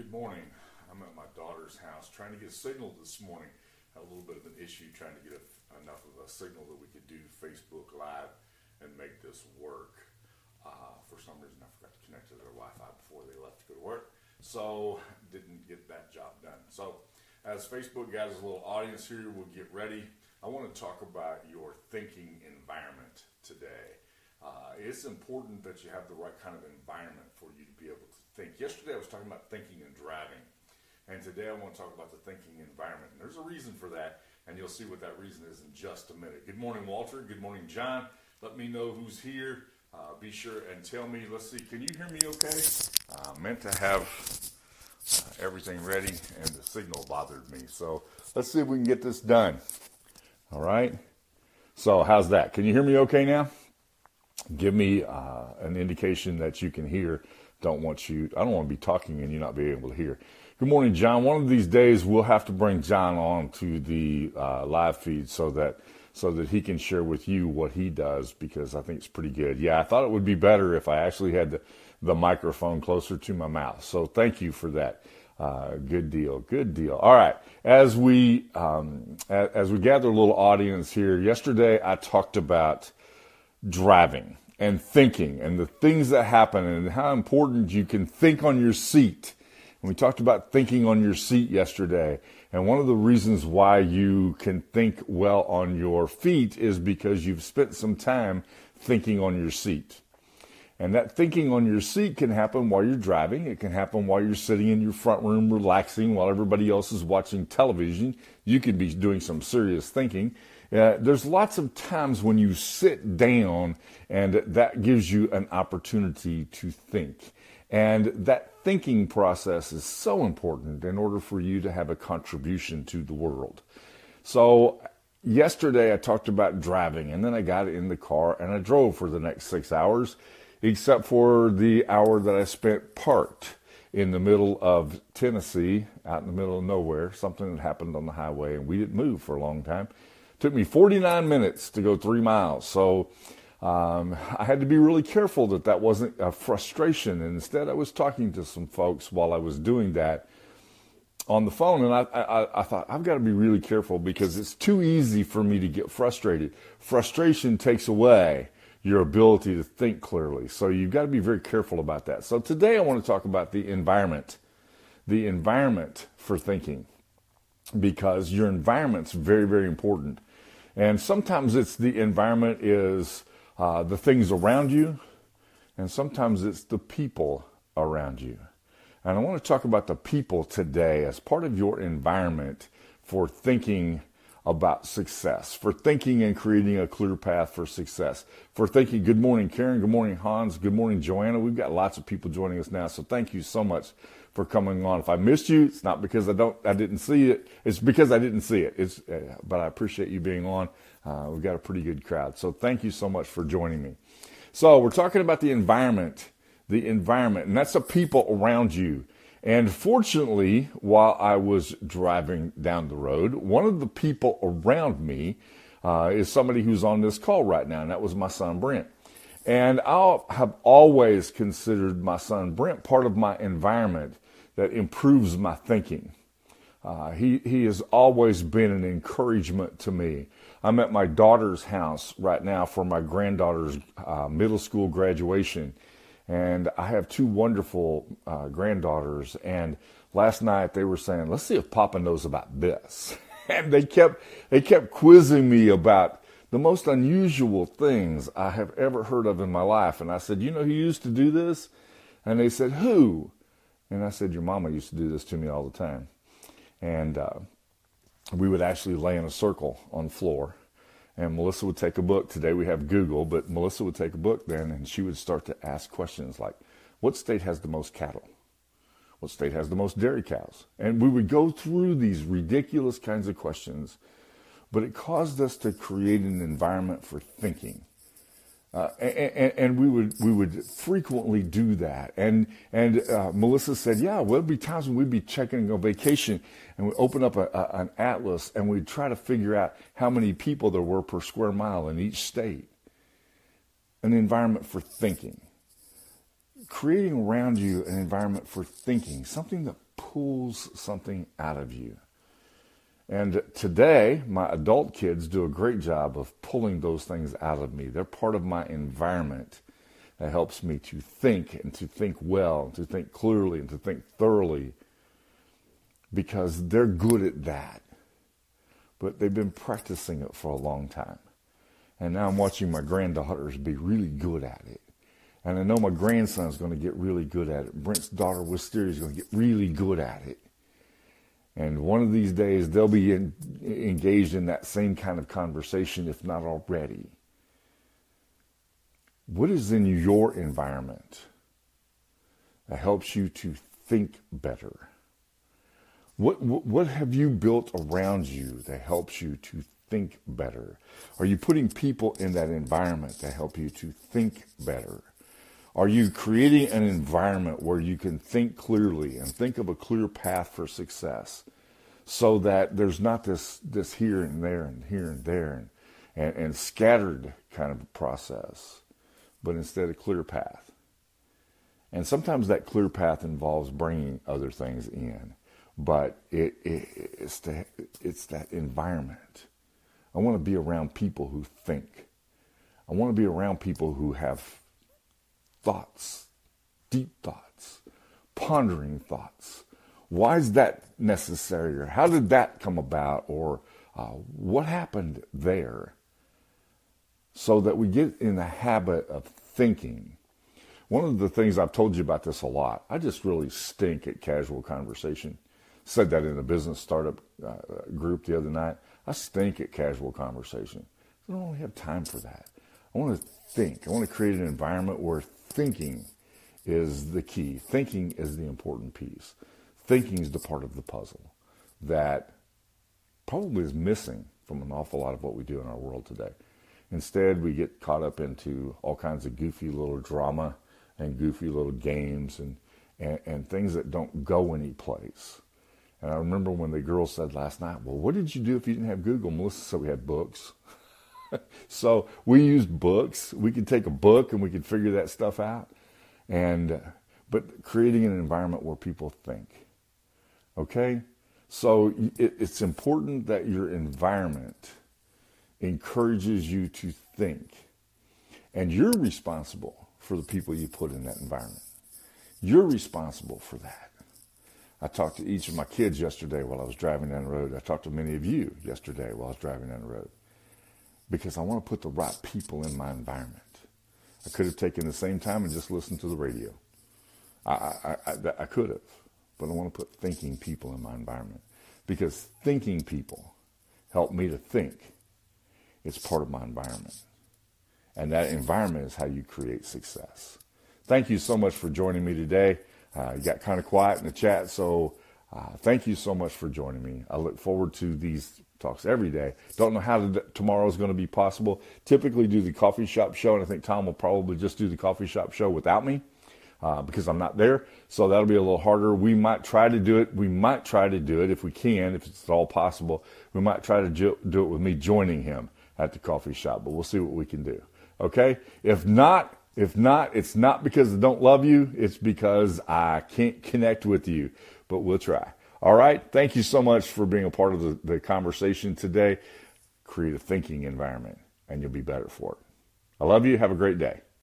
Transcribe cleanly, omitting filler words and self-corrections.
Good morning. I'm at my daughter's house trying to get signal this morning. Had a little bit of an issue trying to get enough of a signal that we could do Facebook Live and make this work. For some reason I forgot to connect to their Wi-Fi before they left to go to work, so didn't get that job done. So as Facebook guys, a little audience here, we'll get ready. I want to talk about your thinking environment today. It's important that you have the right kind of environment for you to be able to think. Yesterday I was talking about thinking and driving, and today I want to talk about the thinking environment. And there's a reason for that, and you'll see what that reason is in just a minute. Good morning, Walter. Good morning, John. Let me know who's here. Be sure and tell me. Let's see, can you hear me okay? Meant to have everything ready, and the signal bothered me. So let's see if we can get this done. All right. So how's that? Can you hear me okay now? Give me an indication that you can hear. I don't want to be talking and you not be able to hear. Good morning, John. One of these days we'll have to bring John on to the live feed so that he can share with you what he does, because I think it's pretty good. Yeah, I thought it would be better if I actually had the microphone closer to my mouth. So thank you for that. Good deal. Good deal. All right. As we gather a little audience here, yesterday I talked about driving and thinking and the things that happen and how important you can think on your seat. And we talked about thinking on your seat yesterday. And one of the reasons why you can think well on your feet is because you've spent some time thinking on your seat. And that thinking on your seat can happen while you're driving. It can happen while you're sitting in your front room relaxing while everybody else is watching television. You could be doing some serious thinking. There's lots of times when you sit down, and that gives you an opportunity to think. And that thinking process is so important in order for you to have a contribution to the world. So yesterday I talked about driving, and then I got in the car and I drove for the next 6 hours, except for the hour that I spent parked in the middle of Tennessee, out in the middle of nowhere. Something had happened on the highway and we didn't move for a long time. Took me 49 minutes to go 3 miles. So I had to be really careful that wasn't a frustration. And instead, I was talking to some folks while I was doing that on the phone. And I thought, I've got to be really careful, because it's too easy for me to get frustrated. Frustration takes away your ability to think clearly. So you've got to be very careful about that. So today I want to talk about the environment for thinking, because your environment's very, very important. And sometimes it's the environment is the things around you, and sometimes it's the people around you. And I want to talk about the people today as part of your environment for thinking about success, for thinking and creating a clear path for success, for thinking. Good morning, Karen. Good morning, Hans. Good morning, Joanna. We've got lots of people joining us now, so thank you so much for coming on. If I missed you, it's not because I didn't see it. It's because I didn't see it. But I appreciate you being on. We've got a pretty good crowd, so thank you so much for joining me. So we're talking about the environment, and that's the people around you. And fortunately, while I was driving down the road, one of the people around me is somebody who's on this call right now, and that was my son, Brent. And I have always considered my son Brent part of my environment that improves my thinking. He has always been an encouragement to me. I'm at my daughter's house right now for my granddaughter's middle school graduation. And I have two wonderful granddaughters. And last night they were saying, let's see if Papa knows about this. And they kept quizzing me about the most unusual things I have ever heard of in my life. And I said, you know who used to do this? And they said, who? And I said, your mama used to do this to me all the time. And we would actually lay in a circle on the floor. And Melissa would take a book. Today we have Google, but Melissa would take a book then, and she would start to ask questions like, what state has the most cattle? What state has the most dairy cows? And we would go through these ridiculous kinds of questions, but it caused us to create an environment for thinking. And we would frequently do that. And Melissa said, yeah, there'd be times when we'd be checking on vacation, and we'd open up an atlas, and we'd try to figure out how many people there were per square mile in each state. An environment for thinking. creating around you an environment for thinking, something that pulls something out of you. And today, my adult kids do a great job of pulling those things out of me. They're part of my environment that helps me to think and to think well, to think clearly and to think thoroughly, because they're good at that. But they've been practicing it for a long time. And now I'm watching my granddaughters be really good at it. And I know my grandson's going to get really good at it. Brent's daughter, Wisteria, is going to get really good at it. And one of these days, they'll be engaged in that same kind of conversation, if not already. What is in your environment that helps you to think better? What have you built around you that helps you to think better? Are you putting people in that environment that help you to think better? Are you creating an environment where you can think clearly and think of a clear path for success so that there's not this here and there and here and there and scattered kind of a process, but instead a clear path? And sometimes that clear path involves bringing other things in, but it's that environment. I want to be around people who think. I want to be around people who have thoughts, deep thoughts, pondering thoughts. Why is that necessary? Or how did that come about? Or what happened there? So that we get in the habit of thinking. One of the things, I've told you about this a lot, I just really stink at casual conversation. Said that in a business startup group the other night. I stink at casual conversation. I don't really have time for that. I want to think. I want to create an environment where thinking is the key. Thinking is the important piece. Thinking is the part of the puzzle that probably is missing from an awful lot of what we do in our world today. Instead, we get caught up into all kinds of goofy little drama and goofy little games and things that don't go any place. And I remember when the girl said last night, well, what did you do if you didn't have Google? Melissa said we had books. So we used books. We could take a book and we could figure that stuff out. But creating an environment where people think. Okay? So it's important that your environment encourages you to think. And you're responsible for the people you put in that environment. You're responsible for that. I talked to each of my kids yesterday while I was driving down the road. I talked to many of you yesterday while I was driving down the road. Because I want to put the right people in my environment. I could have taken the same time and just listened to the radio. I could have, but I want to put thinking people in my environment, because thinking people help me to think. It's part of my environment, and that environment is how you create success. Thank you so much for joining me today. It got kind of quiet in the chat, so thank you so much for joining me. I look forward to these talks every day. Don't know how tomorrow is going to be possible. Typically do the coffee shop show, and I think Tom will probably just do the coffee shop show without me because I'm not there. So that'll be a little harder. We might try to do it. We might try to do it if we can, if it's at all possible. We might try to do it with me joining him at the coffee shop, but we'll see what we can do. Okay? If not, it's not because I don't love you. It's because I can't connect with you, but we'll try. All right. Thank you so much for being a part of the conversation today. Create a thinking environment and you'll be better for it. I love you. Have a great day.